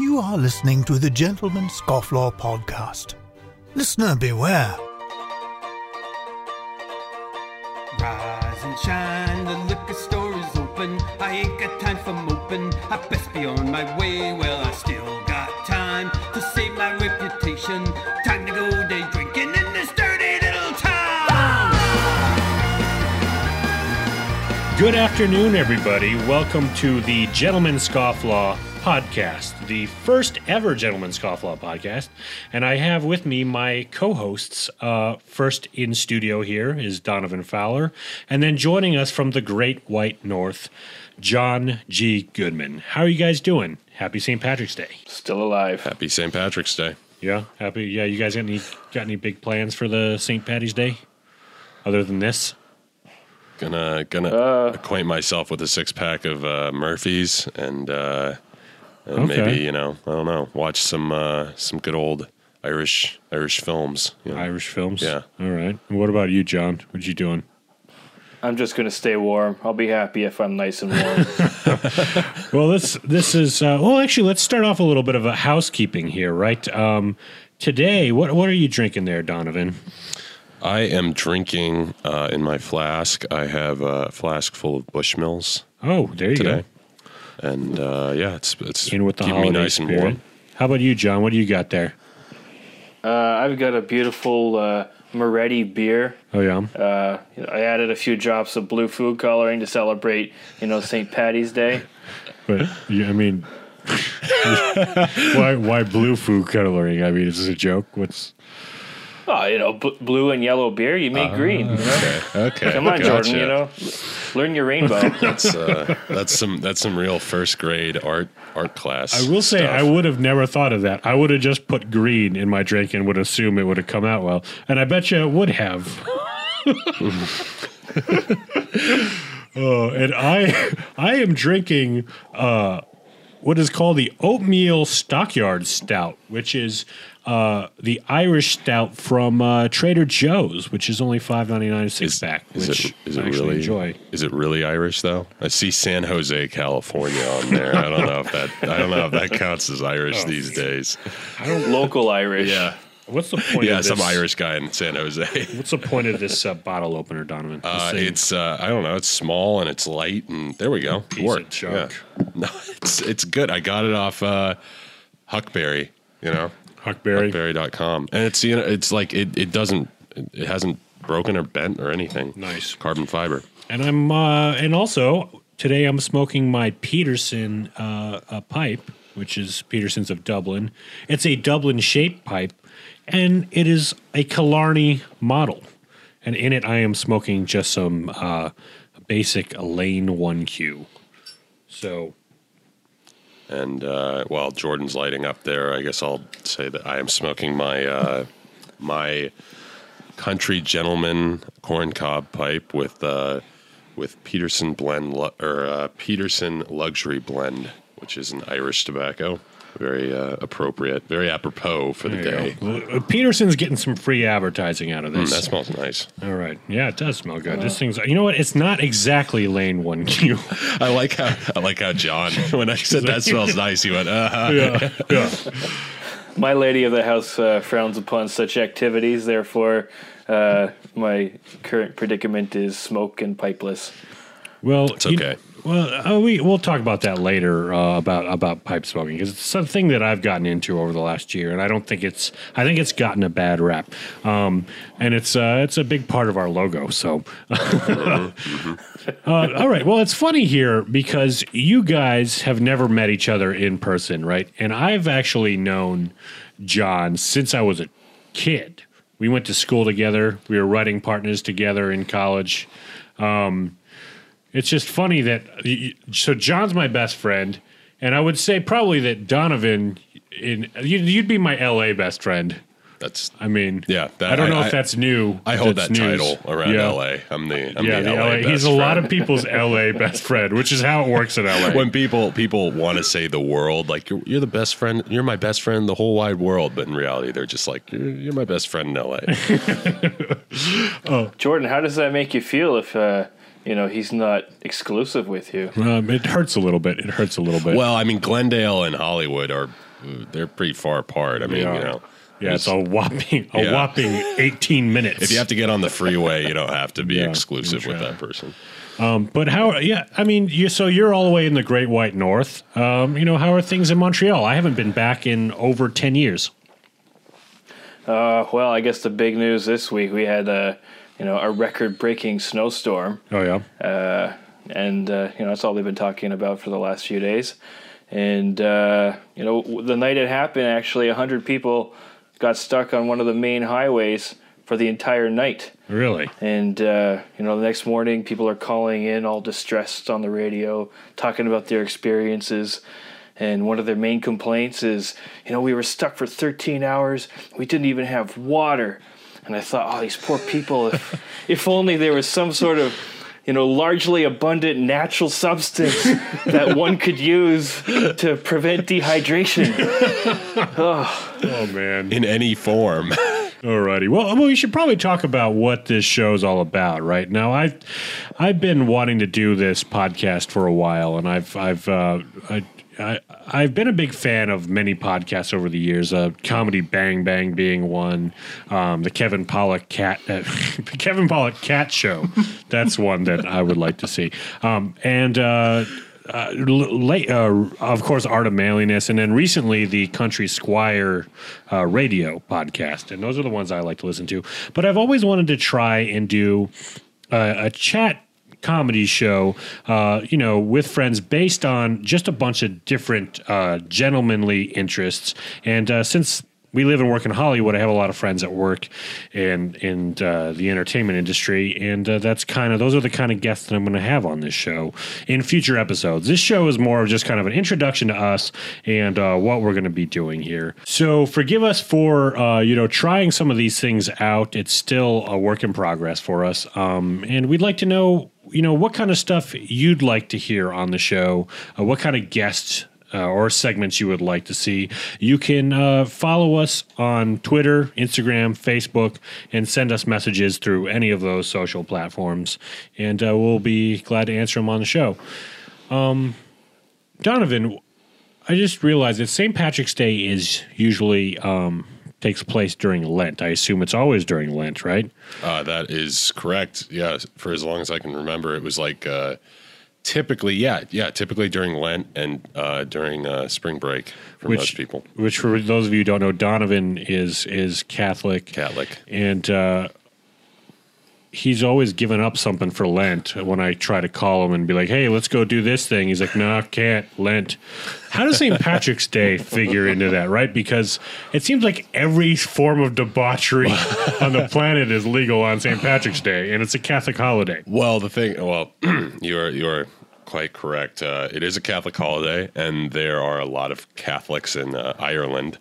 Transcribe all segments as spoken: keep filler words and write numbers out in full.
You are listening to the Gentleman Scofflaw Podcast. Listener, beware. Rise and shine, the liquor store is open. I ain't got time for moping. I best be on my way. Well, I still got time to save my reputation. Time to go day drinking in this dirty little town. Ah! Good afternoon, everybody. Welcome to the Gentleman Scofflaw Podcast, the first ever Gentleman Scofflaw podcast, and I have with me my co-hosts. Uh, first in studio here is Donovan Fowler, and then joining us from the Great White North, John G. Goodman. How are you guys doing? Happy Saint Patrick's Day! Still alive. Happy Saint Patrick's Day. Yeah, happy. Yeah, you guys got any got any big plans for the Saint Patty's Day? Other than this. Gonna gonna uh. acquaint myself with a six pack of uh, Murphy's and. Uh, And okay. Maybe, you know, I don't know, watch some uh, some good old Irish Irish films. You know? Irish films? Yeah. All right. And what about you, John? What you doing? I'm just going to stay warm. I'll be happy if I'm nice and warm. Well, this, this is, uh, well, actually, let's start off a little bit of a housekeeping here, right? Um, today, what what are you drinking there, Donovan? I am drinking uh, in my flask. I have a flask full of Bushmills. Oh, there you today. go. And uh, yeah, it's it's in with the keeping me nice spirit. and warm. How about you, John? What do you got there? Uh, I've got a beautiful uh, Moretti beer. Oh yeah. Uh, I added a few drops of blue food coloring to celebrate, you know, Saint Patty's Day. But yeah, I mean, why why blue food coloring? I mean, is this a joke? What's Oh, you know, b- blue and yellow beer, you make uh, green. You know? Okay, okay. Come on, gotcha. Jordan, you know, learn your rainbow. That's uh, that's some that's some real first grade art art class. I will say stuff. I would have never thought of that. I would have just put green in my drink and would assume it would have come out well. And I bet you it would have. Oh, and I I am drinking uh, what is called the Oatmeal Stockyard Stout, which is Uh, the Irish stout from uh, Trader Joe's, which is only five ninety-nine a six pack, which is it, is I it actually really, enjoy. Is it really Irish though? I see San Jose, California on there. I don't know if that I don't know if that counts as Irish oh. these days. I don't local Irish. Yeah. What's the point? Yeah, of this? Some Irish guy in San Jose. What's the point of this uh, bottle opener, Donovan? Uh, it's uh, I don't know. It's small and it's light, and there we go. Piece Worked. Of junk. Yeah. No, it's it's good. I got it off uh, Huckberry. You know. Huckberry. Huckberry dot com. And it's, you know, it's like it, it doesn't, it hasn't broken or bent or anything. Nice. Carbon fiber. And I'm, uh, and also today I'm smoking my Peterson uh, a pipe, which is Peterson's of Dublin. It's a Dublin shaped pipe and it is a Killarney model. And in it I am smoking just some uh, basic Lane one Q. So. And uh, while Jordan's lighting up there, I guess I'll say that I am smoking my uh, my Country Gentleman corn cob pipe with uh, with Peterson blend lu- or uh, Peterson Luxury Blend, which is an Irish tobacco. Very uh, appropriate, very apropos for the there day. Well, Peterson's getting some free advertising out of this. Mm, that smells nice. All right, yeah, it does smell good. Uh, this thing's, you know what? It's not exactly Lane one Q. I like how I like how John, when I said that smells nice, he went, uh-huh. yeah, yeah. My lady of the house uh, frowns upon such activities. Therefore, uh, my current predicament is smoke and pipeless. Well, it's okay. You, well, uh, we we'll talk about that later uh, about about pipe smoking because it's something that I've gotten into over the last year, and I don't think it's I think it's gotten a bad rap, um, and it's uh, it's a big part of our logo. So, uh, all right. Well, it's funny here because you guys have never met each other in person, right? And I've actually known John since I was a kid. We went to school together. We were writing partners together in college. Um, It's just funny that – so John's my best friend, and I would say probably that Donovan in you'd be my L A best friend. That's – I mean – yeah. That, I don't know I, if that's new. I hold that news. title around yeah. L A. I'm the, I'm yeah, the, the L A. L A best He's friend. A lot of people's L A best friend, which is how it works in L A. When people people want to say the world, like you're, you're the best friend – you're my best friend in the whole wide world. But in reality, they're just like, you're, you're my best friend in L A. oh. Jordan, how does that make you feel if uh, – you know, he's not exclusive with you. Um, it hurts a little bit. It hurts a little bit. Well, I mean, Glendale and Hollywood are they're pretty far apart. I mean, yeah. you know. Yeah, it's, it's a whopping a yeah. whopping eighteen minutes. If you have to get on the freeway, you don't have to be yeah, exclusive with that person. Um, but how? Yeah, I mean, you, so you're all the way in the Great White North. Um, you know, how are things in Montreal? I haven't been back in over ten years. Uh, well, I guess the big news this week we had a you know a record-breaking snowstorm. Oh yeah. Uh, and uh, you know that's all they've been talking about for the last few days. And uh, you know the night it happened, actually, a hundred people got stuck on one of the main highways for the entire night. Really? And, uh, you know, the next morning, people are calling in all distressed on the radio, talking about their experiences. And one of their main complaints is, you know, we were stuck for thirteen hours. We didn't even have water. And I thought, oh, these poor people, if, if only there was some sort of, you know, largely abundant natural substance that one could use to prevent dehydration. oh. oh, man. In any form. Alrighty. Well, we should probably talk about what this show's all about, right? Now, I've, I've been wanting to do this podcast for a while, and I've, I've, uh, I, I, I've been a big fan of many podcasts over the years, uh, Comedy Bang Bang being one, um, the Kevin Pollak Cat uh, Kevin Pollak Cat Show. That's one that I would like to see. Um, and, uh, uh, late, uh, of course, Art of Manliness, and then recently the Country Squire uh, radio podcast. And those are the ones I like to listen to. But I've always wanted to try and do uh, a chat comedy show, uh, you know, with friends based on just a bunch of different uh, gentlemanly interests. And uh, since we live and work in Hollywood, I have a lot of friends at work and in uh, the entertainment industry, and uh, that's kind of those are the kind of guests that I'm going to have on this show in future episodes. This show is more of just kind of an introduction to us and uh, what we're going to be doing here. So forgive us for uh, you know trying some of these things out. It's still a work in progress for us, um, and we'd like to know you know what kind of stuff you'd like to hear on the show, uh, what kind of guests. Uh, or segments you would like to see. You can uh, follow us on Twitter, Instagram, Facebook, and send us messages through any of those social platforms, and uh, we'll be glad to answer them on the show. Um, Donovan, I just realized that Saint Patrick's Day is usually um, takes place during Lent. I assume it's always during Lent, right? Uh, that is correct. Yeah, for as long as I can remember, it was like... Uh Typically, yeah, yeah. Typically during Lent and uh, during uh, spring break for which, most people. Which, for those of you who don't know, Donovan is is Catholic. Catholic, and uh, he's always given up something for Lent. When I try to call him and be like, "Hey, let's go do this thing," he's like, "No, I can't. Lent." How does Saint Patrick's Day figure into that, right? Because it seems like every form of debauchery on the planet is legal on Saint Patrick's Day, and it's a Catholic holiday. Well, the thing, well, you are you are quite correct. Uh, it is a Catholic holiday, and there are a lot of Catholics in uh, Ireland.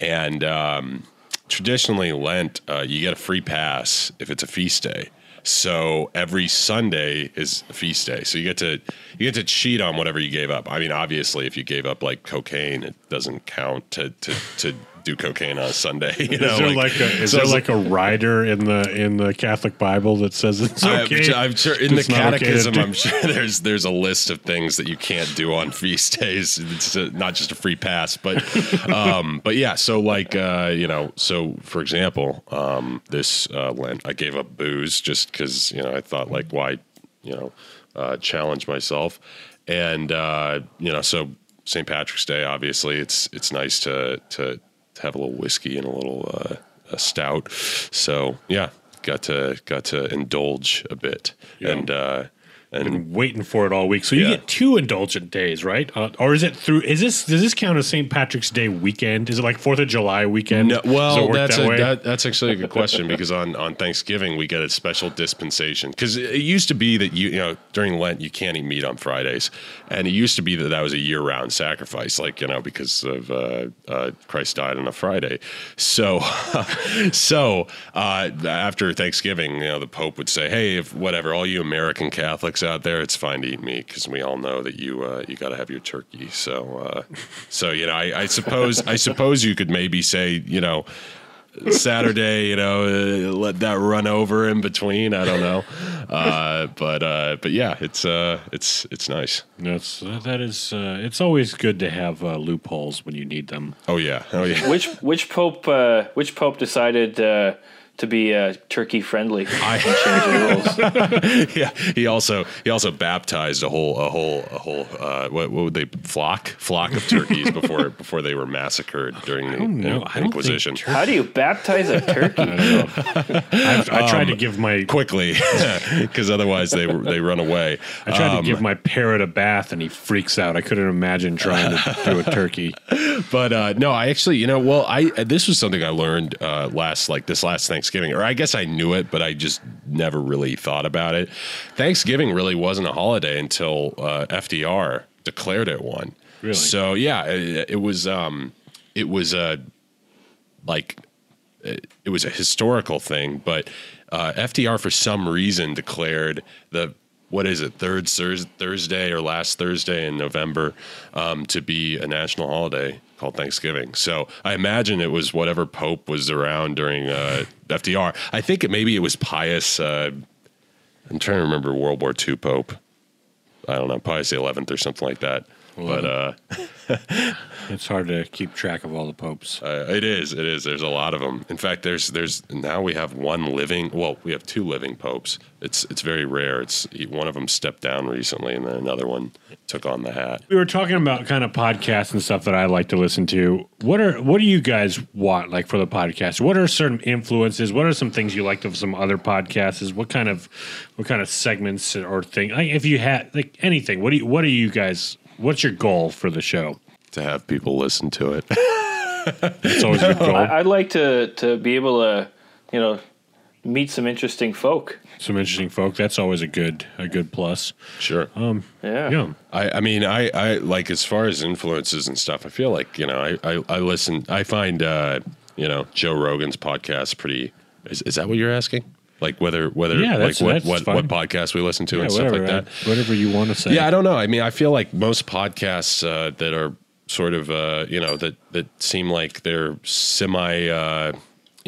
And um, traditionally, Lent, uh, you get a free pass if it's a feast day. So every Sunday is a feast day. So you get to you get to cheat on whatever you gave up. I mean, obviously, if you gave up like cocaine, it doesn't count to to, to do cocaine on a Sunday. You know? Is there like, like a is so there like, like a rider in the in the Catholic Bible that says it's okay? I'm, I'm sure in it's the catechism, okay I'm sure there's there's a list of things that you can't do on feast days. It's a, not just a free pass, but um, but yeah. So like uh, you know, so for example, um, this uh, Lent, I gave up booze just because you know I thought like why you know uh, challenge myself, and uh, you know so Saint Patrick's Day, obviously it's it's nice to to. have a little whiskey and a little uh, a stout, so yeah, got to got to indulge a bit, yeah. and uh, and been waiting for it all week. So you yeah. get two indulgent days, right? Uh, or is it through? Is this does this count as Saint Patrick's Day weekend? Is it like Fourth of July weekend? No, well, that's that a, that, that's actually a good question because on on Thanksgiving we get a special dispensation because it, it used to be that you you know during Lent you can't eat meat on Fridays, and it used to be that that was a year round sacrifice, like you know because of uh, uh, Christ died on a Friday. So so uh, after Thanksgiving, you know the Pope would say, hey, if whatever, all you American Catholics out there, it's fine to eat meat because we all know that you uh, you got to have your turkey. So, uh, so you know, I, I suppose I suppose you could maybe say, you know, Saturday, you know, uh, let that run over in between. I don't know, uh, but uh, but yeah, it's uh, it's it's nice. That's that is. Uh, it's always good to have uh, loopholes when you need them. Oh yeah, oh yeah. Which which pope uh, which pope decided Uh, to be uh, turkey friendly I, and change the rules? Yeah, he also he also baptized a whole a whole a whole uh, what what would they flock flock of turkeys before before they were massacred during the know, in, Inquisition. How do you baptize a turkey? I, don't know. I've, I tried um, to give my quickly because otherwise they they run away. I tried um, to give my parrot a bath and he freaks out. I couldn't imagine trying to do a turkey. But uh, no, I actually you know well I this was something I learned uh, last like this last Thanksgiving. Thanksgiving, or I guess I knew it, but I just never really thought about it. Thanksgiving really wasn't a holiday until uh, F D R declared it one. Really? So yeah, it, it was um, it was a like it, it was a historical thing, but uh, F D R for some reason declared the what is it third thurs- Thursday or last Thursday in November um, to be a national holiday called Thanksgiving. So I imagine it was whatever pope was around during uh, F D R. I think it maybe it was Pius. Uh, I'm trying to remember World War Two Pope. I don't know, Pius the eleventh or something like that. Well, but uh, it's hard to keep track of all the popes. Uh, it is. It is. There's a lot of them. In fact, there's there's now we have one living. Well, we have two living popes. It's it's very rare. It's one of them stepped down recently, and then another one took on the hat. We were talking about kind of podcasts and stuff that I like to listen to. What are what do you guys want like for the podcast? What are certain influences? What are some things you liked of some other podcasts? What kind of what kind of segments or thing? Like if you had like anything, what do you, what are you guys? What's your goal for the show? To have people listen to it. That's always no. your goal. I, I'd like to to be able to you know. meet some interesting folk. Some interesting folk. That's always a good a good plus. Sure. Um, yeah. yeah. I, I mean, I, I like as far as influences and stuff, I feel like, you know, I, I, I listen. I find, uh, you know, Joe Rogan's podcast pretty. Is, is that what you're asking? Like whether whether yeah, like what what, what podcast we listen to yeah, and stuff whatever, like that. I, whatever you want to say. Yeah, I don't know. I mean, I feel like most podcasts uh, that are sort of, uh, you know, that, that seem like they're semi uh,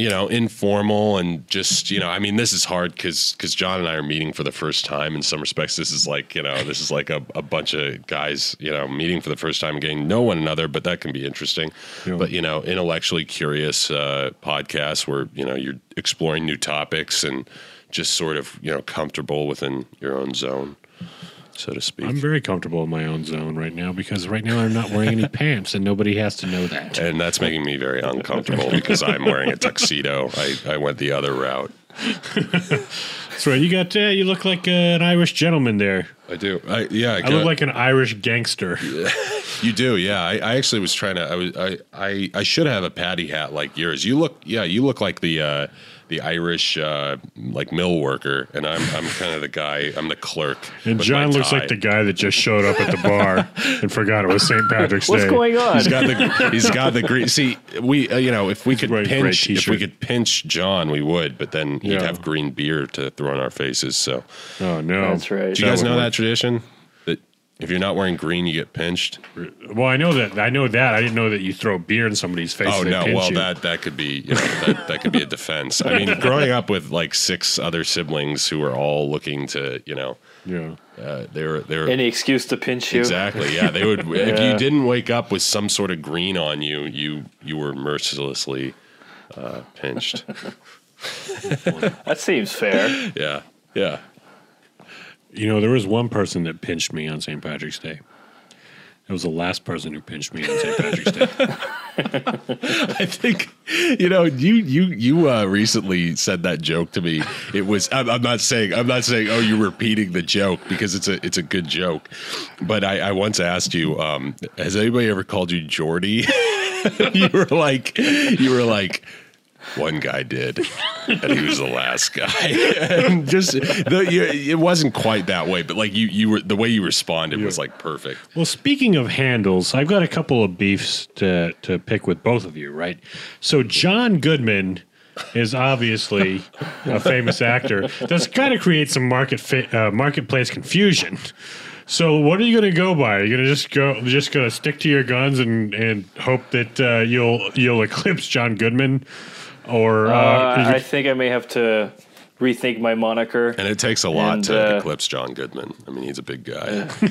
you know, informal and just, you know, I mean, this is hard because because John and I are meeting for the first time in some respects. This is like, you know, this is like a, a bunch of guys, you know, meeting for the first time, getting to know one another, but that can be interesting. Yeah. But, you know, intellectually curious uh, podcasts where, you know, you're exploring new topics and just sort of, you know, comfortable within your own zone, so to speak. I'm very comfortable in my own zone right now because right now I'm not wearing any pants and nobody has to know that. And that's making me very uncomfortable because I'm wearing a tuxedo. I, I went the other route. That's right. You got uh, you look like uh, an Irish gentleman there. I do. I, yeah. I, I look like an Irish gangster. You do. Yeah. I, I actually was trying to. I was. I, I. I should have a paddy hat like yours. You look. Yeah. You look like the. Uh, The Irish, uh, like mill worker, and I'm I'm kind of the guy. I'm the clerk. And John looks like the guy that just showed up at the bar and forgot it was Saint Patrick's What's Day. What's going on? He's got the he's got the green. See, we uh, you know if we could right, pinch if we could pinch John, we would. But then he'd yeah. have green beer to throw in our faces. So oh no, that's right. Do you guys that know work. that tradition? If you're not wearing green, you get pinched. Well, I know that. I know that. I didn't know that you throw beer in somebody's face. Oh and no! Pinch well, you. that that could be you know, that, that could be a defense. I mean, growing up with like six other siblings who were all looking to, you know, yeah, uh, they were they were any excuse to pinch you. Exactly. Yeah, they would. yeah. If you didn't wake up with some sort of green on you, you you were mercilessly uh, pinched. That seems fair. Yeah. Yeah. You know, there was one person that pinched me on Saint Patrick's Day. It was the last person who pinched me on Saint Patrick's Day. I think, you know, you you you uh, recently said that joke to me. It was I'm, I'm not saying I'm not saying oh you're repeating the joke because it's a it's a good joke, but I, I once asked you, um, has anybody ever called you Jordy? you were like you were like. One guy did, and he was the last guy. And just the, you, it wasn't quite that way, but like you, you were the way you responded yeah. was like perfect. Well, speaking of handles, I've got a couple of beefs to to pick with both of you, right? So John Goodman is obviously a famous actor. That's got to create some market fa- uh, marketplace confusion. So what are you going to go by? Are you going to just go, just going to stick to your guns and and hope that uh, you'll you'll eclipse John Goodman? Or uh, uh, I think I may have to rethink my moniker. And it takes a lot and, to uh, eclipse John Goodman. I mean, he's a big guy. Yeah.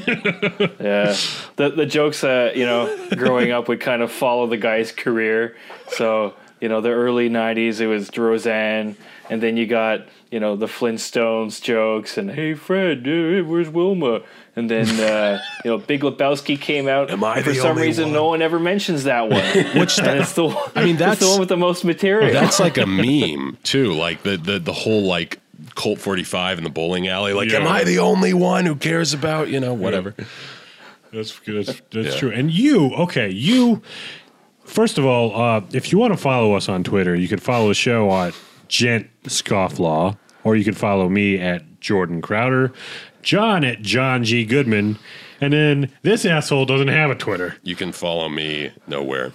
yeah. The the jokes, uh, you know, growing up would kind of follow the guy's career. So, you know, the early nineties, it was Roseanne. And then you got, you know, the Flintstones jokes and, hey, Fred, hey, where's Wilma? And then, uh, you know, Big Lebowski came out. Am I the only one? For some reason, no one ever mentions that one. Which and it's the one, I mean, that's the one with the most material. That's like a meme too. Like the the the whole like Colt forty-five in the bowling alley. Like, yeah. Am I the only one who cares about, you know, whatever? Yeah. That's that's that's yeah. true. And you, okay, you. First of all, uh, if you want to follow us on Twitter, you can follow the show at Gent Scofflaw, or you can follow me at Jordan Crowder. John at John G. Goodman, and then this asshole doesn't have a Twitter. You can follow me nowhere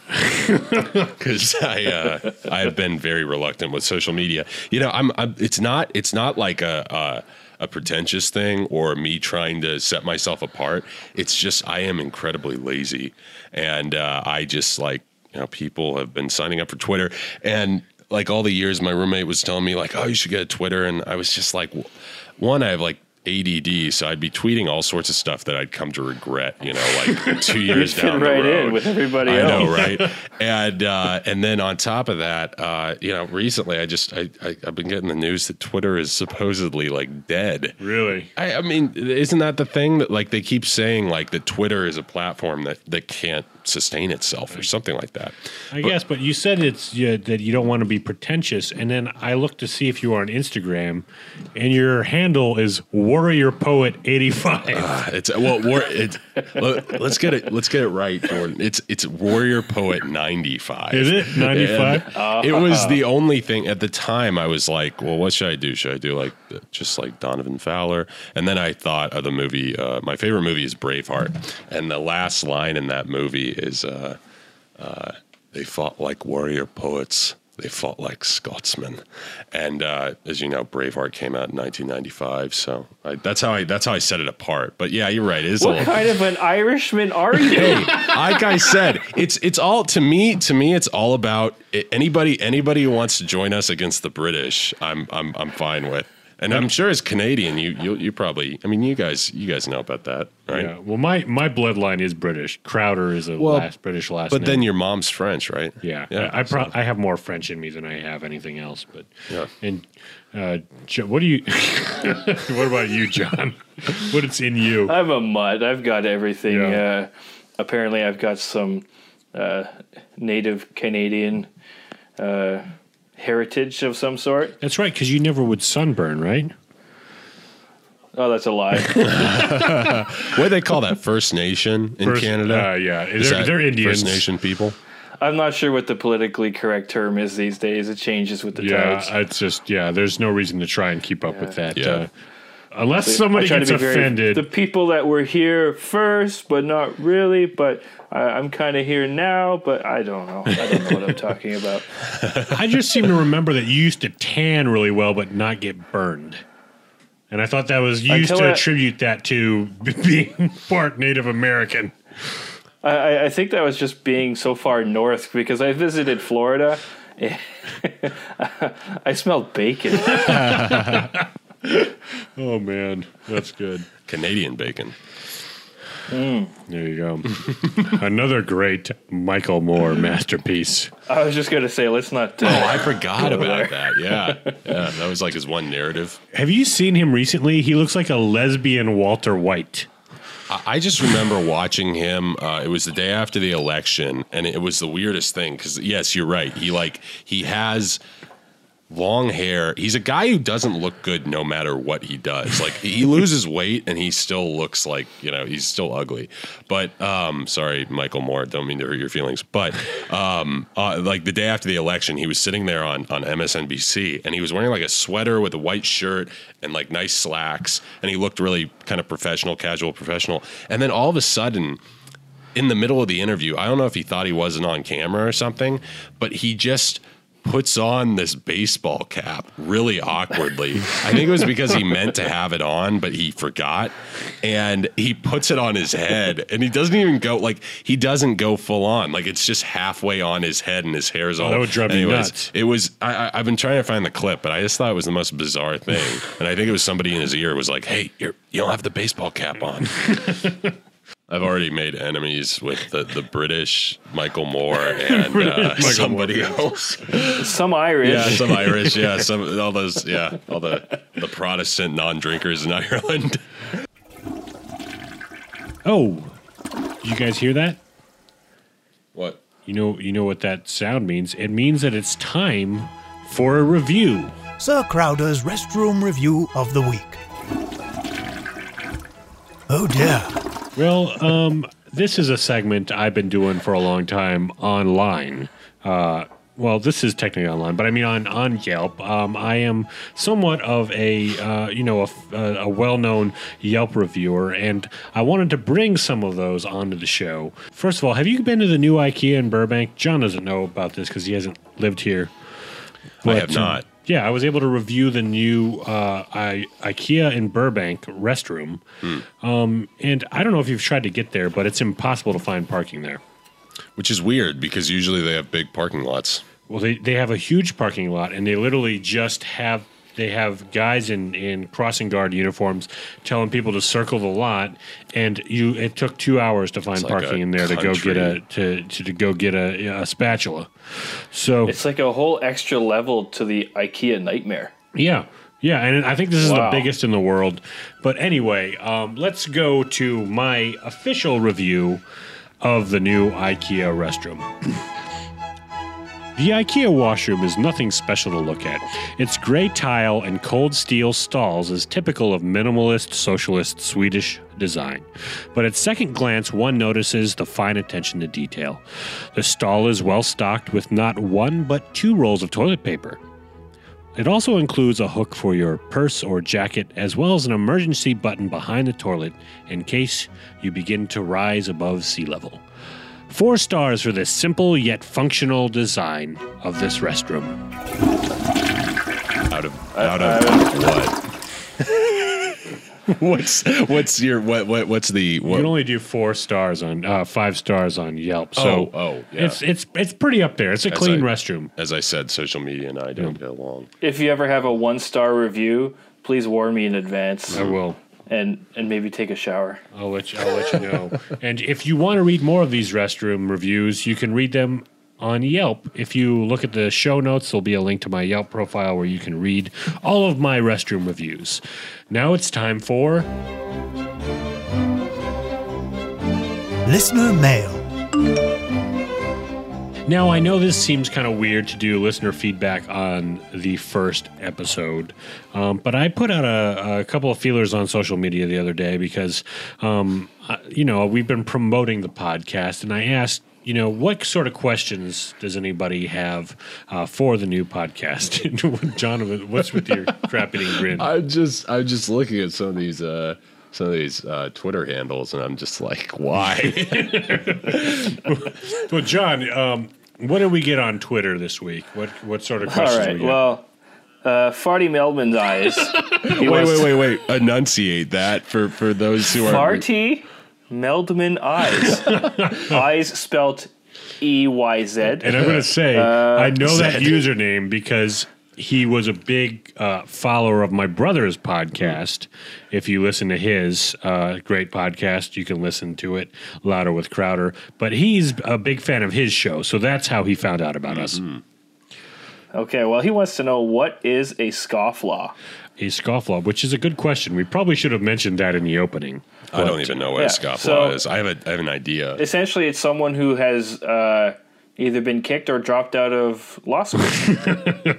because I uh, I have been very reluctant with social media. You know, I'm, I'm it's not it's not like a, a a pretentious thing or me trying to set myself apart. It's just I am incredibly lazy, and uh, I just like you know people have been signing up for Twitter, and like all the years my roommate was telling me like, oh, you should get a Twitter, and I was just like, one, I have like A D D, so I'd be tweeting all sorts of stuff that I'd come to regret, you know, like two years down the road. Right in with everybody else. I know, right? and uh, and then on top of that, uh, you know, recently I just I, I I've been getting the news that Twitter is supposedly like dead. Really? I, I mean, isn't that the thing that like they keep saying like that Twitter is a platform that that can't sustain itself or something like that? I but, guess, but you said it's you, that you don't want to be pretentious, and then I looked to see if you are on Instagram, and your handle is Warrior Poet eighty-five. Uh, it's well, war, it's, let, let's get it. Let's get it right, Jordan. It's it's Warrior Poet ninety-five. Is it ninety-five? Uh, it was the only thing at the time. I was like, well, what should I do? Should I do like just like Donovan Fowler? And then I thought of the movie. Uh, my favorite movie is Braveheart, and the last line in that movie is uh, uh, they fought like warrior poets. They fought like Scotsmen, and uh, as you know, Braveheart came out in nineteen ninety-five. So I, that's how I that's how I set it apart. But yeah, you're right. It is what a little kind of an Irishman are you? Hey, like I said, it's it's all to me. To me, it's all about anybody anybody who wants to join us against the British. I'm I'm I'm fine with. And I'm sure as Canadian, you, you you probably, I mean, you guys you guys know about that, right? Yeah. Well, my, my bloodline is British. Crowder is a well, last British last but name. But then your mom's French, right? Yeah. yeah I I, so. pro I have more French in me than I have anything else. But yeah. And uh, what do you, what about you, John? What is in you? I'm a mutt. I've got everything. Yeah. Uh, apparently, I've got some uh, native Canadian uh heritage of some sort. That's right, because you never would sunburn, right? Oh, that's a lie. What do they call that? First Nation in First, Canada? Uh, yeah, is they're, they're Indians. First Nation people. I'm not sure what the politically correct term is these days. It changes with the yeah, times. It's just, yeah, there's no reason to try and keep up yeah. with that. Yeah. Uh, unless so somebody gets offended. Very, the people that were here first, but not really, but I, I'm kind of here now, but I don't know. I don't know what I'm talking about. I just seem to remember that you used to tan really well, but not get burned. And I thought that was, you used to I, attribute that to being part Native American. I, I think that was just being so far north, because I visited Florida. I smelled bacon. Oh man, that's good. Canadian bacon. Mm. There you go. Another great Michael Moore masterpiece. I was just going to say, let's not. Uh, oh, I forgot about that. Yeah, yeah, that was like his one narrative. Have you seen him recently? He looks like a lesbian Walter White. I just remember watching him. Uh, it was the day after the election, and it was the weirdest thing because yes, you're right. He like he has. Long hair. He's a guy who doesn't look good no matter what he does. Like he loses weight and he still looks like, you know, he's still ugly. But um sorry, Michael Moore, don't mean to hurt your feelings. But um uh, like the day after the election, he was sitting there on, on M S N B C and he was wearing like a sweater with a white shirt and like nice slacks. And he looked really kind of professional, casual, professional. And then all of a sudden in the middle of the interview, I don't know if he thought he wasn't on camera or something, but he just puts on this baseball cap really awkwardly. I think it was because he meant to have it on, but he forgot. And he puts it on his head, and he doesn't even go, like, he doesn't go full on. Like, it's just halfway on his head, and his hair is all. That would drive me nuts. It was, I, I, I've been trying to find the clip, but I just thought it was the most bizarre thing. And I think it was somebody in his ear was like, hey, you're, you don't have the baseball cap on. I've already made enemies with the, the British, Michael Moore, and uh, Michael somebody Moore. else. Some Irish. Yeah, some Irish, yeah. Some, all those, yeah, all the, the Protestant non-drinkers in Ireland. Oh, did you guys hear that? What? You know, you know what that sound means? It means that it's time for a review. Sir Crowder's Restroom Review of the Week. Oh, dear. Well, um, this is a segment I've been doing for a long time online. Uh, well, this is technically online, but I mean on, on Yelp. Um, I am somewhat of a, uh, you know, a, a well-known Yelp reviewer, and I wanted to bring some of those onto the show. First of all, have you been to the new IKEA in Burbank? John doesn't know about this because he hasn't lived here. But, I have not. Um, yeah, I was able to review the new uh, I, IKEA in Burbank restroom. Mm. Um, and I don't know if you've tried to get there, but it's impossible to find parking there. Which is weird, because usually they have big parking lots. Well, they, they have a huge parking lot, and they literally just have... They have guys in, in crossing guard uniforms telling people to circle the lot, and you. It took two hours to find like parking in there to go get a to, to, to go get a, a spatula. So it's like a whole extra level to the IKEA nightmare. Yeah, yeah, and I think this is wow. the biggest in the world. But anyway, um, let's go to my official review of the new IKEA restroom. The IKEA washroom is nothing special to look at. Its gray tile and cold steel stalls is typical of minimalist, socialist, Swedish design. But at second glance, one notices the fine attention to detail. The stall is well stocked with not one but two rolls of toilet paper. It also includes a hook for your purse or jacket, as well as an emergency button behind the toilet in case you begin to rise above sea level. Four stars for the simple yet functional design of this restroom. Out of out of what? what's what's your what what what's the? What? You can only do four stars on uh, five stars on Yelp. So oh, oh yeah. it's it's it's pretty up there. It's a as clean I, restroom. As I said, social media and I don't yeah. get along. If you ever have a one star review, please warn me in advance. I will. And and maybe take a shower. I'll let you, I'll let you know. And if you want to read more of these restroom reviews, you can read them on Yelp. If you look at the show notes, there'll be a link to my Yelp profile where you can read all of my restroom reviews. Now it's time for... Listener Mail. Now, I know this seems kind of weird to do listener feedback on the first episode, um, but I put out a, a couple of feelers on social media the other day because, um, uh, you know, we've been promoting the podcast, and I asked, you know, what sort of questions does anybody have uh, for the new podcast? Jonathan, what's with your crap-eating grin? I'm just, I'm just looking at some of these... Uh Some of these uh, Twitter handles, and I'm just like, why? Well, John, um, what did we get on Twitter this week? What what sort of questions? All right, we well, uh, Farty Melman's eyes. wait, wait, wait, wait! Enunciate that for, for those who are Farty Meldman eyes. Eyes spelt E Y Z. And I'm gonna say, uh, I know Zed. That username because. He was a big uh, follower of my brother's podcast. If you listen to his uh, great podcast, you can listen to it, Louder with Crowder. But he's a big fan of his show, so that's how he found out about mm-hmm. us. Okay, well, he wants to know, what is a scofflaw? A scofflaw, which is a good question. We probably should have mentioned that in the opening. I don't even know what yeah, a scofflaw so is. I have, a, I have an idea. Essentially, it's someone who has uh, either been kicked or dropped out of law school.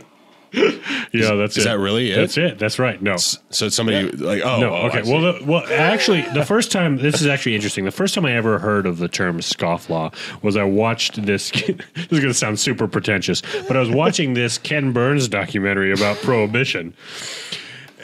Yeah, that's is, it. Is that really it? That's it. That's right. No. So it's somebody yeah. like, oh, no. Oh, okay. Well, the, well, actually, the first time, this is actually interesting. The first time I ever heard of the term scofflaw was I watched this. This is going to sound super pretentious, but I was watching this Ken Burns documentary about Prohibition.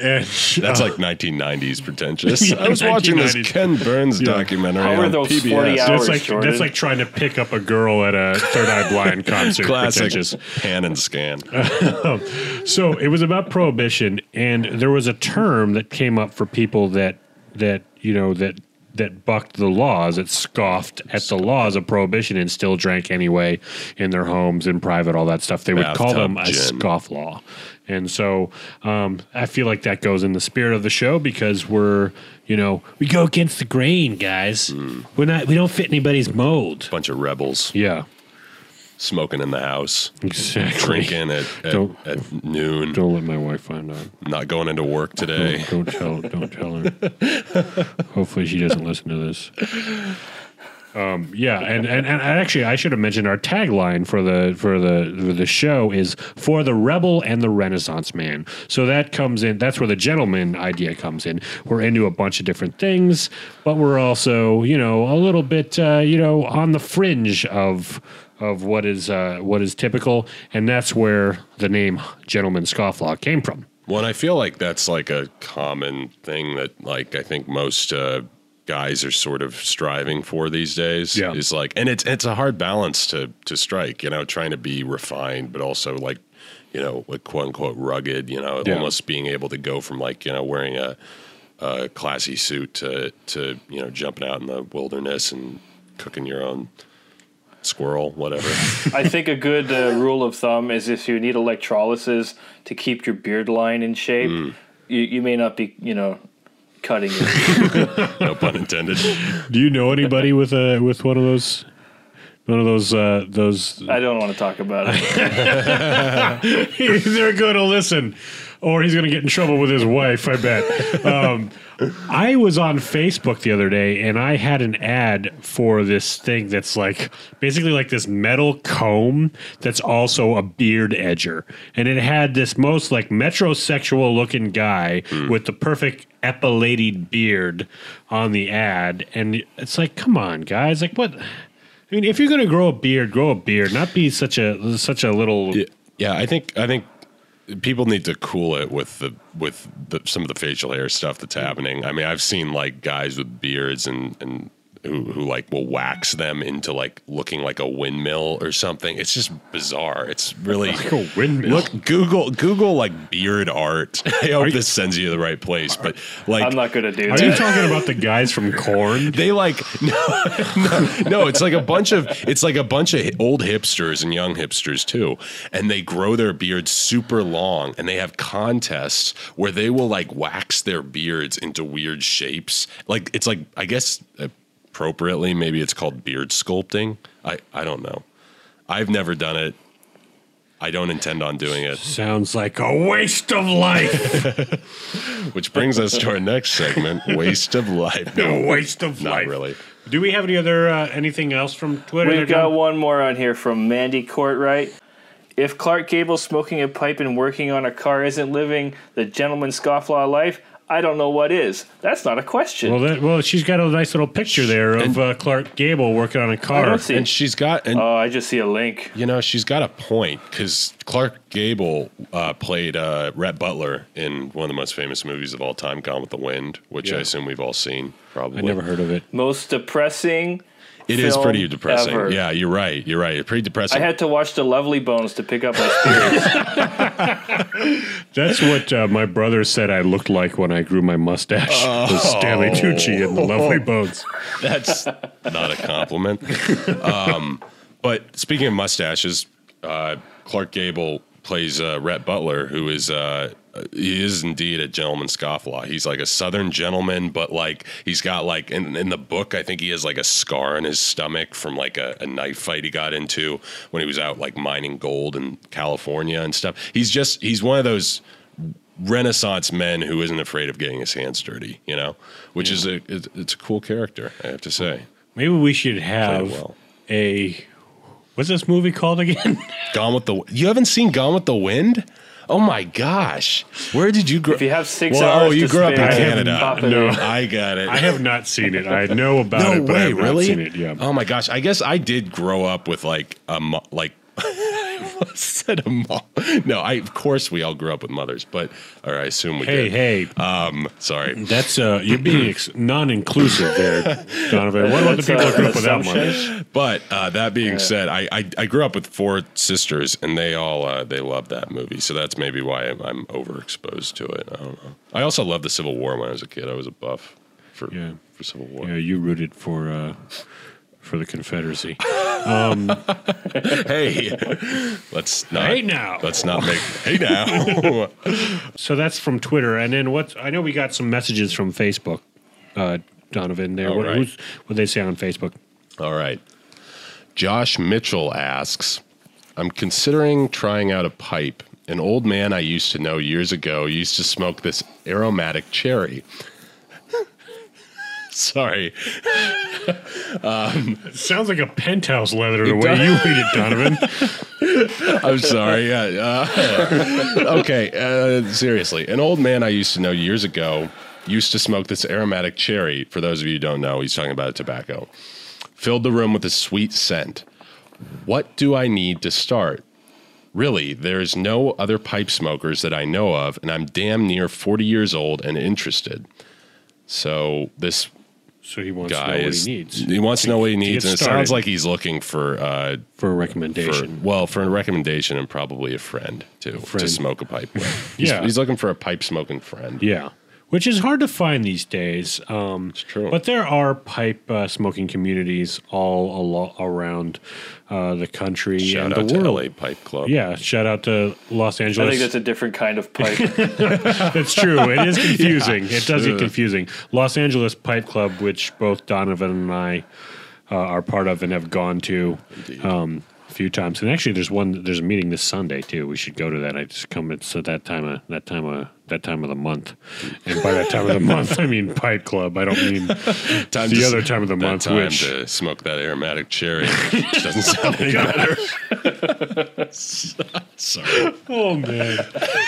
And, uh, that's like nineteen nineties pretentious. Yeah, I was watching this Ken Burns yeah. documentary. How are those P B S. forty hours, that's like, Jordan? That's like trying to pick up a girl at a Third Eye Blind concert. Classic pan and scan. Uh, so it was about Prohibition, and there was a term that came up for people that that you know that that bucked the laws, that scoffed at the laws of Prohibition and still drank anyway in their homes, in private, all that stuff. They would call them a scofflaw. And so um, I feel like that goes in the spirit of the show because we're, you know, we go against the grain, guys. Mm. We're not, we don't fit anybody's mold. Bunch of rebels. Yeah. Smoking in the house. Exactly. Drinking at, at, at noon. Don't let my wife find out. Not going into work today. Don't, don't tell, don't tell her. Hopefully she doesn't listen to this. Um, yeah, and, and, and actually, I should have mentioned our tagline for the for the for the show is for the rebel and the Renaissance man. So that comes in. That's where the gentleman idea comes in. We're into a bunch of different things, but we're also, you know, a little bit, uh, you know, on the fringe of of what is uh, what is typical, and that's where the name Gentleman Scofflaw came from. Well, and I feel like that's like a common thing that, like, I think most. Uh, guys are sort of striving for these days yeah. is like, and it's, it's a hard balance to, to strike, you know, trying to be refined, but also like, you know, like quote unquote rugged, you know, yeah. almost being able to go from like, you know, wearing a, a classy suit to, to, you know, jumping out in the wilderness and cooking your own squirrel, whatever. I think a good uh, rule of thumb is if you need electrolysis to keep your beard line in shape, mm. you, you may not be, you know, cutting it. No pun intended. Do you know anybody with a with one of those one of those uh those I don't want to talk about it. They're gonna listen or he's gonna get in trouble with his wife, I bet. um I was on Facebook the other day and I had an ad for this thing that's like basically like this metal comb that's also a beard edger. And it had this most like metrosexual looking guy mm. with the perfect epilated beard on the ad. And it's like, come on, guys. Like, what? I mean, if you're going to grow a beard, grow a beard, not be such a such a little. Yeah, yeah I think I think. People need to cool it with the with the, some of the facial hair stuff that's happening. I mean, I've seen like guys with beards and and who, who like will wax them into like looking like a windmill or something. It's just bizarre. It's really like a windmill. Look, Google Google like beard art. I hope you, this sends you to the right place. But like, I'm not gonna do that. Are you talking about the guys from Korn? They like no, no no. It's like a bunch of it's like a bunch of old hipsters and young hipsters too, and they grow their beards super long, and they have contests where they will like wax their beards into weird shapes. Like it's like I guess. Uh, appropriately, maybe it's called beard sculpting. I, I don't know. I've never done it. I don't intend on doing it. Sounds like a waste of life. Which brings us to our next segment, waste of life. No, no waste of not life. Not really. Do we have any other uh, anything else from Twitter? We've got one more on here from Mandy Courtwright. If Clark Gable smoking a pipe and working on a car isn't living the gentleman scofflaw life, I don't know what is. That's not a question. Well, that, well, she's got a nice little picture there of and, uh, Clark Gable working on a car, I don't see. and she's got. And, oh, I just see a link. You know, she's got a point because Clark Gable uh, played uh, Rhett Butler in one of the most famous movies of all time, Gone with the Wind, which yeah. I assume we've all seen. Probably, I never heard of it. Most depressing. It is pretty depressing. Ever. Yeah, you're right. You're right. It's pretty depressing. I had to watch The Lovely Bones to pick up my spirits. That's what uh, my brother said I looked like when I grew my mustache. Oh. It was Stanley Tucci in The Lovely Bones. That's not a compliment. Um, but speaking of mustaches, uh, Clark Gable plays uh, Rhett Butler, who is... Uh, He is indeed a gentleman scofflaw. He's like a Southern gentleman, but like he's got like in, in the book, I think he has like a scar on his stomach from like a, a knife fight he got into when he was out like mining gold in California and stuff. He's just he's one of those Renaissance men who isn't afraid of getting his hands dirty, you know, which yeah. is a it's a cool character, I have to say. Maybe we should have well. a what's this movie called again? Gone with the You haven't seen Gone with the Wind? Oh my gosh! Where did you grow? If you have six well, hours, oh, you to grew spend, up in Canada. No, in. I got it. I have not seen it. I know about no it, way, but I have really? not seen it. Yeah. Oh my gosh! I guess I did grow up with like a mo- like I said a mom. No, I of course we all grew up with mothers, but or I assume we hey, did. Hey, hey. Um, sorry. That's uh, you're being ex non-inclusive there, Donovan. What about the people uh, who grew up without mothers? But uh, that being yeah. said, I, I I grew up with four sisters, and they all uh, they loved that movie, so that's maybe why I'm, I'm overexposed to it. I don't know. I also loved the Civil War when I was a kid. I was a buff for yeah. for Civil War. Yeah, you rooted for. Uh, For the Confederacy. Um, hey, let's not. Hey now, let's not make. Hey now. So that's from Twitter, and then what? I know we got some messages from Facebook, uh, Donovan. There, what right. what they say on Facebook? All right. Josh Mitchell asks, "I'm considering trying out a pipe. An old man I used to know years ago used to smoke this aromatic cherry." Sorry. Um, sounds like a penthouse leather the way you read it, Donovan. I'm sorry. Uh, uh, okay, uh, seriously. An old man I used to know years ago used to smoke this aromatic cherry. For those of you who don't know, he's talking about tobacco. Filled the room with a sweet scent. What do I need to start? Really, there is no other pipe smokers that I know of, and I'm damn near forty years old and interested. So this so he wants guy to know is, what he needs. He wants to, to know what he needs, and it started. sounds like he's looking for uh, for a recommendation. For, well, for a recommendation and probably a friend to a friend. to smoke a pipe with. He's, yeah, he's looking for a pipe smoking friend. Yeah, which is hard to find these days. Um, it's true, but there are pipe uh, smoking communities all a lot around uh, the country shout and out the world. To L A Pipe Club. Yeah, shout out to Los Angeles. I think that's a different kind of pipe. It's true. It is confusing. Yeah. It does get confusing. Los Angeles Pipe Club, which both Donovan and I uh, are part of and have gone to um, a few times. And actually, there's one. There's a meeting this Sunday too. We should go to that. I just come. It's uh, that time of that time of. that time of the month. And by that time of the month, I mean Pipe Club. I don't mean time the other time of the month. Time which... to smoke that aromatic cherry. It doesn't sound any better. Sorry. Oh, man.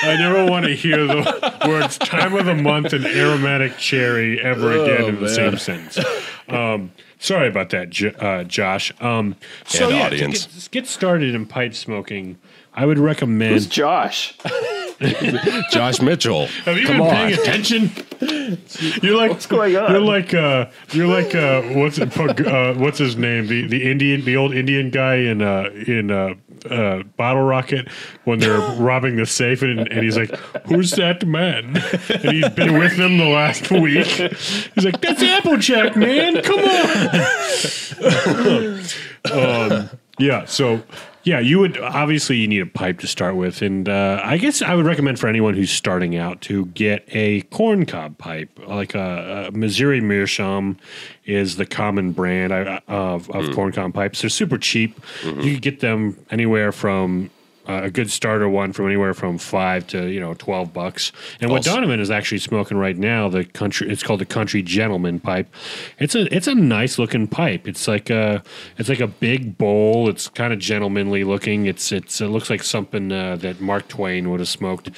I never want to hear the words time of the month and aromatic cherry ever again oh, in the man. same sentence. Um, sorry about that, J uh, Josh. Um, so, and yeah, audience. To get, get started in pipe smoking, I would recommend... Who's Josh? Josh Mitchell. Have you Come been on. paying attention? You're like what's going on? You're like uh, you're like uh, what's uh, what's his name? The the Indian, the old Indian guy in uh, in uh, uh, Bottle Rocket when they're robbing the safe, and, and he's like, "Who's that man?" And he's been with them the last week. He's like, "That's Applejack, man. Come on." um, yeah. So. Yeah, you would obviously you need a pipe to start with, and uh, I guess I would recommend for anyone who's starting out to get a corncob pipe, like a, a Missouri Meerschaum is the common brand of, of mm. corncob pipes. They're super cheap. Mm-hmm. You can get them anywhere from uh, a good starter one from anywhere from five to you know twelve bucks. And what also Donovan is actually smoking right now, the country it's called the Country Gentleman pipe. It's a it's a nice looking pipe. It's like a it's like a big bowl. It's kind of gentlemanly looking. It's it's it looks like something uh, that Mark Twain would have smoked.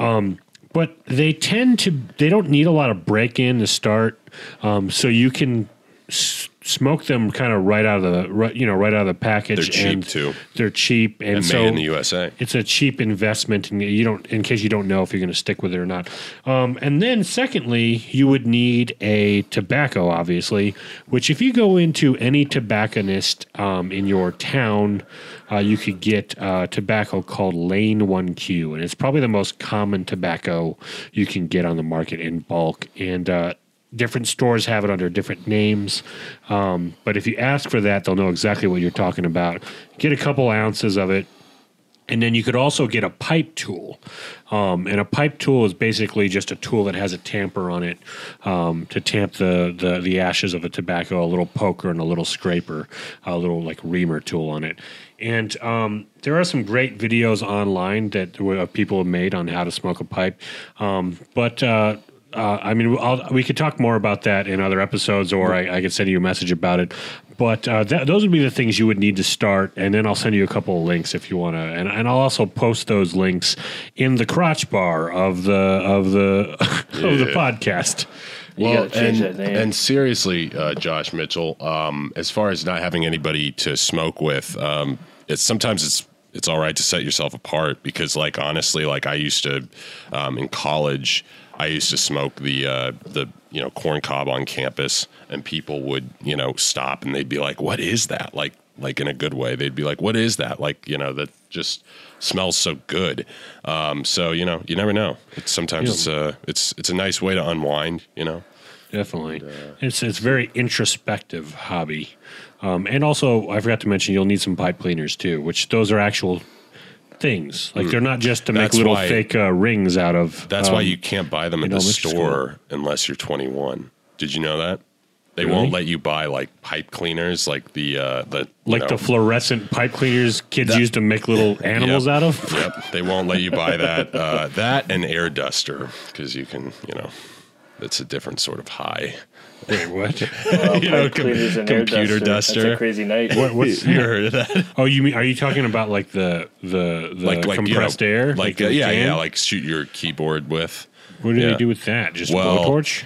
Um, but they tend to they don't need a lot of break in to start. Um, so you can s smoke them kind of right out of the right, you know right out of the package. They're cheap and too. They're cheap and, and so made in the U S A. It's a cheap investment, and you don't in case you don't know if you're going to stick with it or not. Um, and then secondly, you would need a tobacco, obviously, which if you go into any tobacconist um, in your town, uh, you could get uh, tobacco called Lane one Q, and it's probably the most common tobacco you can get on the market in bulk and. Uh, Different stores have it under different names, um, but if you ask for that, they'll know exactly what you're talking about. Get a couple ounces of it, and then you could also get a pipe tool. Um, and a pipe tool is basically just a tool that has a tamper on it um, to tamp the, the the ashes of a tobacco, a little poker and a little scraper, a little like reamer tool on it. And um, there are some great videos online that uh, people have made on how to smoke a pipe, um, but. Uh, Uh, I mean, I'll, we could talk more about that in other episodes, or I, I could send you a message about it. But uh, that, those would be the things you would need to start, and then I'll send you a couple of links if you want to, and, and I'll also post those links in the crotch bar of the of the yeah. of the podcast. Well, and, and seriously, uh, Josh Mitchell, um, as far as not having anybody to smoke with, um, it's sometimes it's it's all right to set yourself apart, because like, honestly, like I used to, um, in college, I used to smoke the, uh, the, you know, corn cob on campus, and people would, you know, stop and they'd be like, what is that? Like, like in a good way, they'd be like, what is that? Like, you know, that just smells so good. Um, so, you know, you never know. It's sometimes yeah. it's a, it's, it's a nice way to unwind, you know? Definitely. And, uh, it's, it's very introspective hobby. Um, and also I forgot to mention, you'll need some pipe cleaners too, which those are actual things. Like they're not just to make that's little why, fake uh, rings out of. That's um, why you can't buy them at the store school. Unless you're twenty-one. Did you know that? They really? Won't let you buy like pipe cleaners, like the uh, the like know, the fluorescent pipe cleaners kids that, use to make little animals yep, out of. Yep, they won't let you buy that. Uh, that and air duster, because you can, you know, it's a different sort of high. Wait, what? Well, you know, com- computer duster. duster. That's a crazy night. What, what's you heard of that? Oh, you mean? Are you talking about like the the, the like, like, compressed you know, air? Like, like uh, yeah, jam? yeah, like shoot your keyboard with. What do yeah. they do with that? Just well, blowtorch?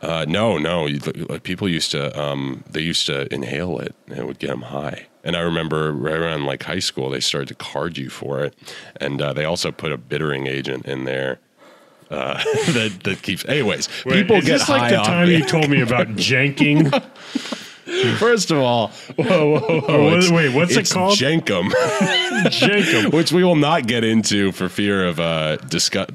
Uh, no, no. Like, people used to, um, they used to inhale it, and it would get them high. And I remember right around like high school, they started to card you for it, and uh, they also put a bittering agent in there. Uh, that that keeps. Anyways, Wait, people get high. Like the time you told me about janking. First of all, whoa, whoa, whoa. It's, wait, what's it's it called? Jankum. Jankum. Which we will not get into for fear of uh, discuss-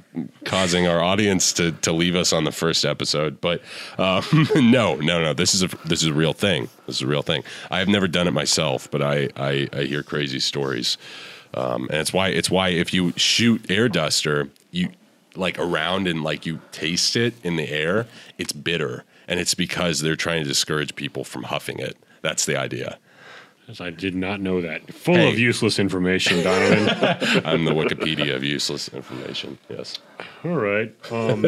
causing our audience to, to leave us on the first episode. But uh, no, no, no. This is a this is a real thing. This is a real thing. I have never done it myself, but I I, I hear crazy stories, um, and it's why it's why if you shoot air duster, you. Like around and like you taste it in the air, it's bitter, and it's because they're trying to discourage people from huffing it. That's the idea. As I did not know that. Full hey. of useless information, Donovan. I'm the Wikipedia of useless information. Yes. All right. Um,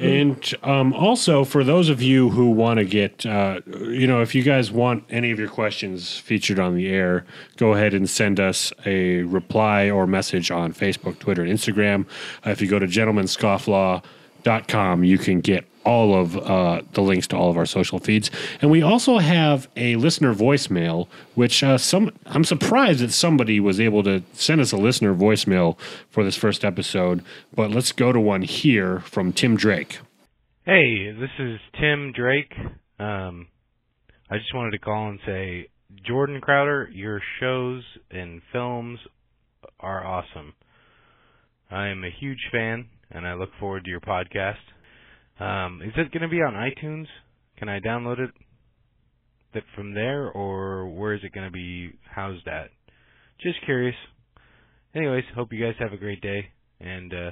and um, also for those of you who want to get, uh, you know, if you guys want any of your questions featured on the air, go ahead and send us a reply or message on Facebook, Twitter, and Instagram. Uh, if you go to gentleman scofflaw dot com, you can get all of uh, the links to all of our social feeds. And we also have a listener voicemail, which uh, some I'm surprised that somebody was able to send us a listener voicemail for this first episode. But let's go to one here from Tim Drake. Hey, this is Tim Drake. Um, I just wanted to call and say, Jordan Crowder, your shows and films are awesome. I am a huge fan, and I look forward to your podcast. Um, is it going to be on iTunes? Can I download it from there, or where is it going to be housed at? Just curious. Anyways, hope you guys have a great day, and uh,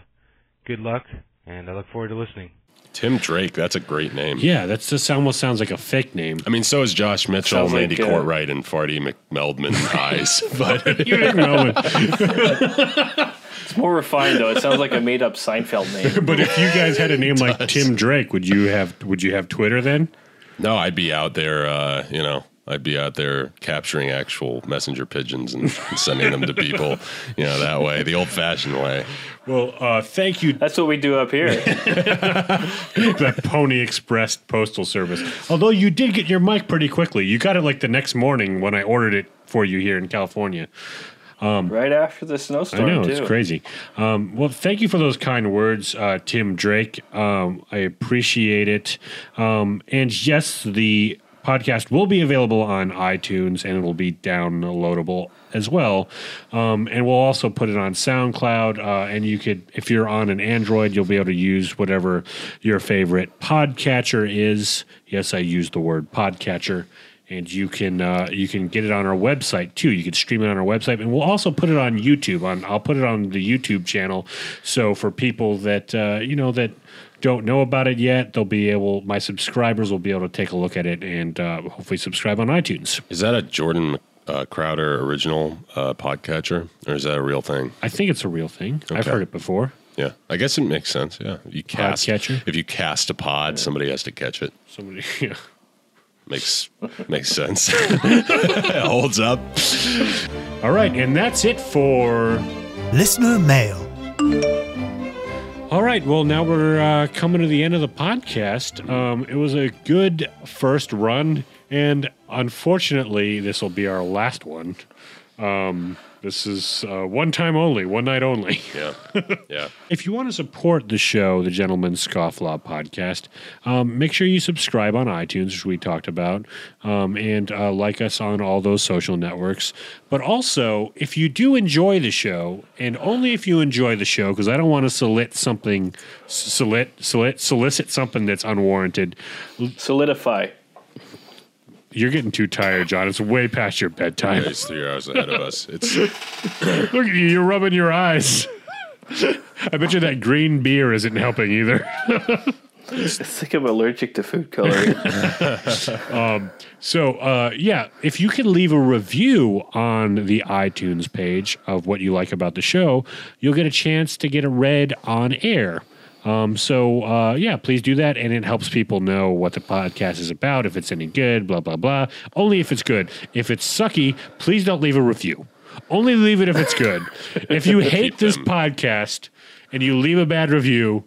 good luck, and I look forward to listening. Tim Drake, that's a great name. Yeah, that's just almost sounds like a fake name. I mean, so is Josh Mitchell, sounds Mandy like, uh, Courtwright, and Farty McMeldman Eyes. But you didn't know it. It's more refined though. It sounds like a made up Seinfeld name. But if you guys had a name like Tim Drake, would you have would you have Twitter then? No, I'd be out there, uh, you know, I'd be out there capturing actual messenger pigeons and, and sending them to people, you know, that way, the old fashioned way. Well, uh, thank you. That's what we do up here. That Pony Express postal service. Although you did get your mic pretty quickly. You got it like the next morning when I ordered it for you here in California. Um, right after the snowstorm, I know, too. It's crazy. Um, well, thank you for those kind words, uh, Tim Drake. Um, I appreciate it. Um, and yes, the podcast will be available on iTunes, and it'll be downloadable as well. Um, and we'll also put it on SoundCloud. Uh, and you could, if you're on an Android, you'll be able to use whatever your favorite podcatcher is. Yes, I use the word podcatcher. And you can uh, you can get it on our website too. You can stream it on our website, and we'll also put it on YouTube. On I'll put it on the YouTube channel. So for people that uh, you know that don't know about it yet, they'll be able. My subscribers will be able to take a look at it and uh, hopefully subscribe on iTunes. Is that a Jordan uh, Crowder original uh, podcatcher, or is that a real thing? I think it's a real thing. Okay. I've heard it before. Yeah, I guess it makes sense. Yeah, you cast podcatcher. If you cast a pod, yeah. somebody has to catch it. Somebody, yeah. Makes makes sense. It holds up. All right, and that's it for Listener Mail. All right, well, now we're uh, coming to the end of the podcast. Um, it was a good first run, and unfortunately, this will be our last one. Um, this is uh, one time only, one night only. Yeah, yeah. If you want to support the show, the Gentleman Scofflaw Podcast, um, make sure you subscribe on iTunes, which we talked about, um, and uh, like us on all those social networks. But also, if you do enjoy the show, and only if you enjoy the show, because I don't want to solicit something, solicit, solicit, solicit something that's unwarranted. Solidify. You're getting too tired, John. It's way past your bedtime. Yeah, it's three hours ahead of us. It's Look at you. You're rubbing your eyes. I bet you that green beer isn't helping either. It's like I'm allergic to food coloring. um, so, uh, yeah, if you can leave a review on the iTunes page of what you like about the show, you'll get a chance to get it read on air. Um, so, uh, yeah, please do that. And it helps people know what the podcast is about, if it's any good, blah, blah, blah. Only if it's good. If it's sucky, please don't leave a review. Only leave it if it's good. If you hate this podcast and you leave a bad review,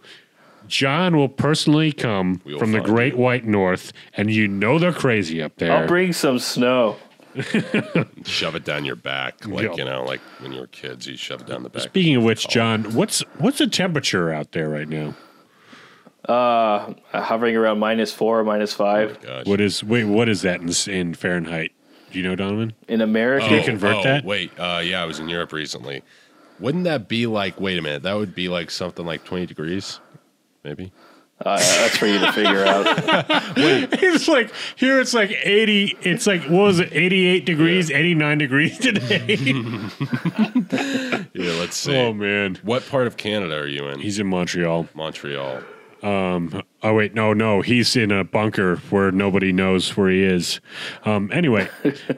John will personally come from the great white north, and you know they're crazy up there. I'll bring some snow. Shove it down your back, like yep. you know, like when you were kids, you shove it down the back. Speaking of which, John, what's what's the temperature out there right now? Uh, hovering around minus four, minus five. Oh what is wait? What is that in, in Fahrenheit? Do you know, Donovan? In America, oh, you convert oh, that. Wait, uh, yeah, I was in Europe recently. Wouldn't that be like? Wait a minute, that would be like something like twenty degrees, maybe. Uh, that's for you to figure out. Wait. It's like, here it's like eighty, it's like, what was it, eighty-eight degrees, yeah. eighty-nine degrees today? Yeah, let's see. Oh, man. What part of Canada are you in? He's in Montreal. Montreal. Um, oh, wait, no, no. He's in a bunker where nobody knows where he is. Um, anyway,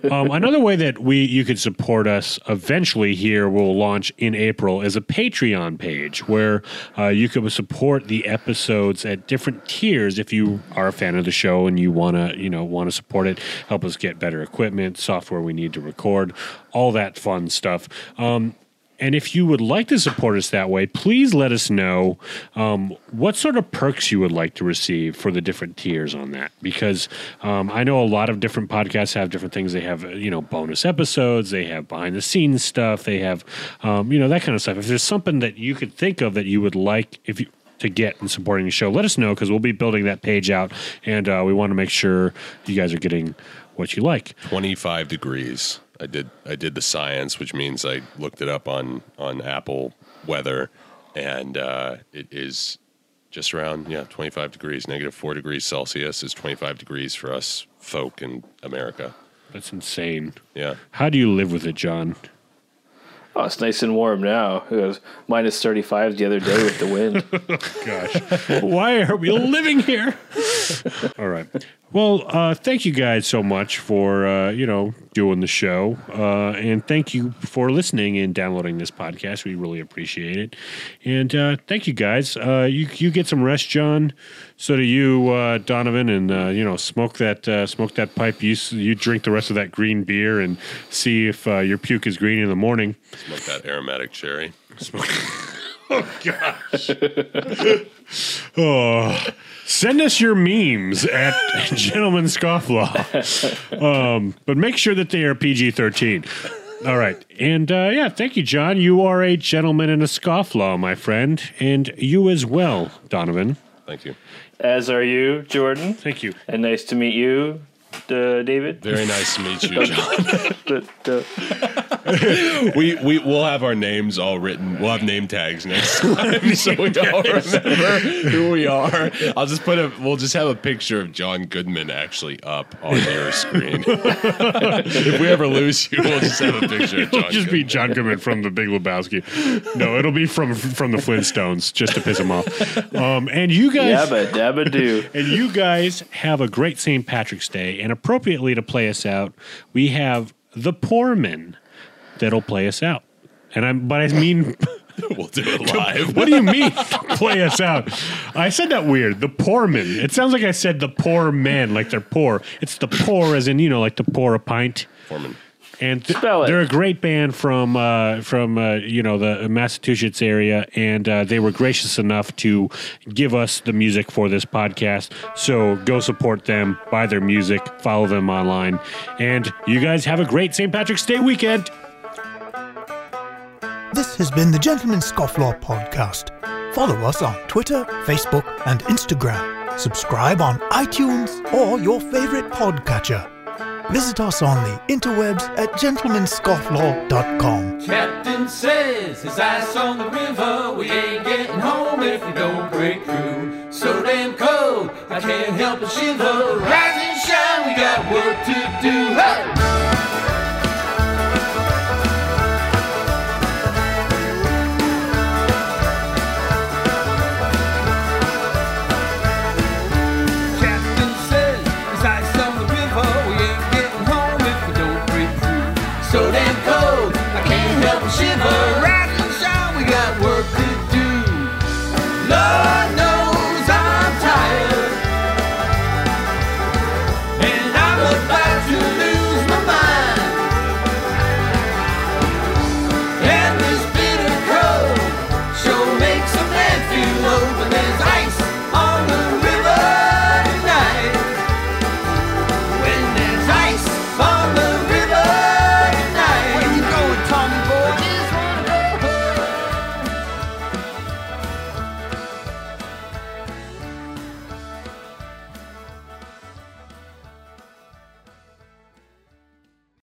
um, another way that we you could support us eventually here, we'll launch in April, is a Patreon page where uh, you can support the episodes at different tiers if you are a fan of the show and you want to, you know, want to support it, help us get better equipment, software we need to record, all that fun stuff. Um And if you would like to support us that way, please let us know um, what sort of perks you would like to receive for the different tiers on that. Because um, I know a lot of different podcasts have different things. They have, you know, bonus episodes. They have behind-the-scenes stuff. They have, um, you know, that kind of stuff. If there's something that you could think of that you would like if you, to get in supporting the show, let us know because we'll be building that page out. And uh, we want to make sure you guys are getting what you like. twenty-five degrees. I did I did the science, which means I looked it up on, on Apple weather, and uh, it is just around, yeah, twenty-five degrees. Negative four degrees Celsius is twenty-five degrees for us folk in America. That's insane. Yeah. How do you live with it, John? Oh, it's nice and warm now. It was minus thirty-five the other day with the wind. Gosh. Why are we living here? All right. Well, uh, thank you guys so much for, uh, you know, doing the show. Uh, and thank you for listening and downloading this podcast. We really appreciate it. And uh, thank you guys. Uh, you you get some rest, John. So do you, uh, Donovan, and, uh, you know, smoke that uh, smoke that pipe. You, you drink the rest of that green beer and see if uh, your puke is green in the morning. Smoke that aromatic cherry. Smoke. Oh, gosh. Oh. Send us your memes at Gentleman Scofflaw. Um, but make sure that they are P G thirteen. All right. And, uh, yeah, thank you, John. You are a gentleman and a scofflaw, my friend. And you as well, Donovan. Thank you. As are you, Jordan. Thank you. And nice to meet you, uh, David. Very nice to meet you, John. we we we'll have our names all written. We'll have name tags next time, so we all remember who we are. I'll just put a. We'll just have a picture of John Goodman actually up on your screen. If we ever lose you, we'll just have a picture. It'll of John just Goodman. Be John Goodman from The Big Lebowski. No, it'll be from from the Flintstones, just to piss him off. Um, and you guys, dabba dabba do. And you guys have a great Saint Patrick's Day, and appropriately to play us out, we have the Poorman. That'll play us out. And I'm, but I mean, we'll do it live. What do you mean, play us out? I said that weird. The Poorman. It sounds like I said the poor man, like they're poor. It's the poor, as in, you know, like to pour a pint. Poorman. And th Spell it. They're a great band from uh, from uh, you know the Massachusetts area, and uh, they were gracious enough to give us the music for this podcast. So go support them, buy their music, follow them online, and you guys have a great Saint Patrick's Day weekend. This has been the Gentleman Scofflaw Podcast. Follow us on Twitter, Facebook, and Instagram. Subscribe on iTunes or your favorite podcatcher. Visit us on the interwebs at gentleman scofflaw dot com. Captain says his eyes on the river. We ain't getting home if we don't break through. So damn cold, I can't help but shiver. Rise and shine, we got work to do. Hey! Shiver.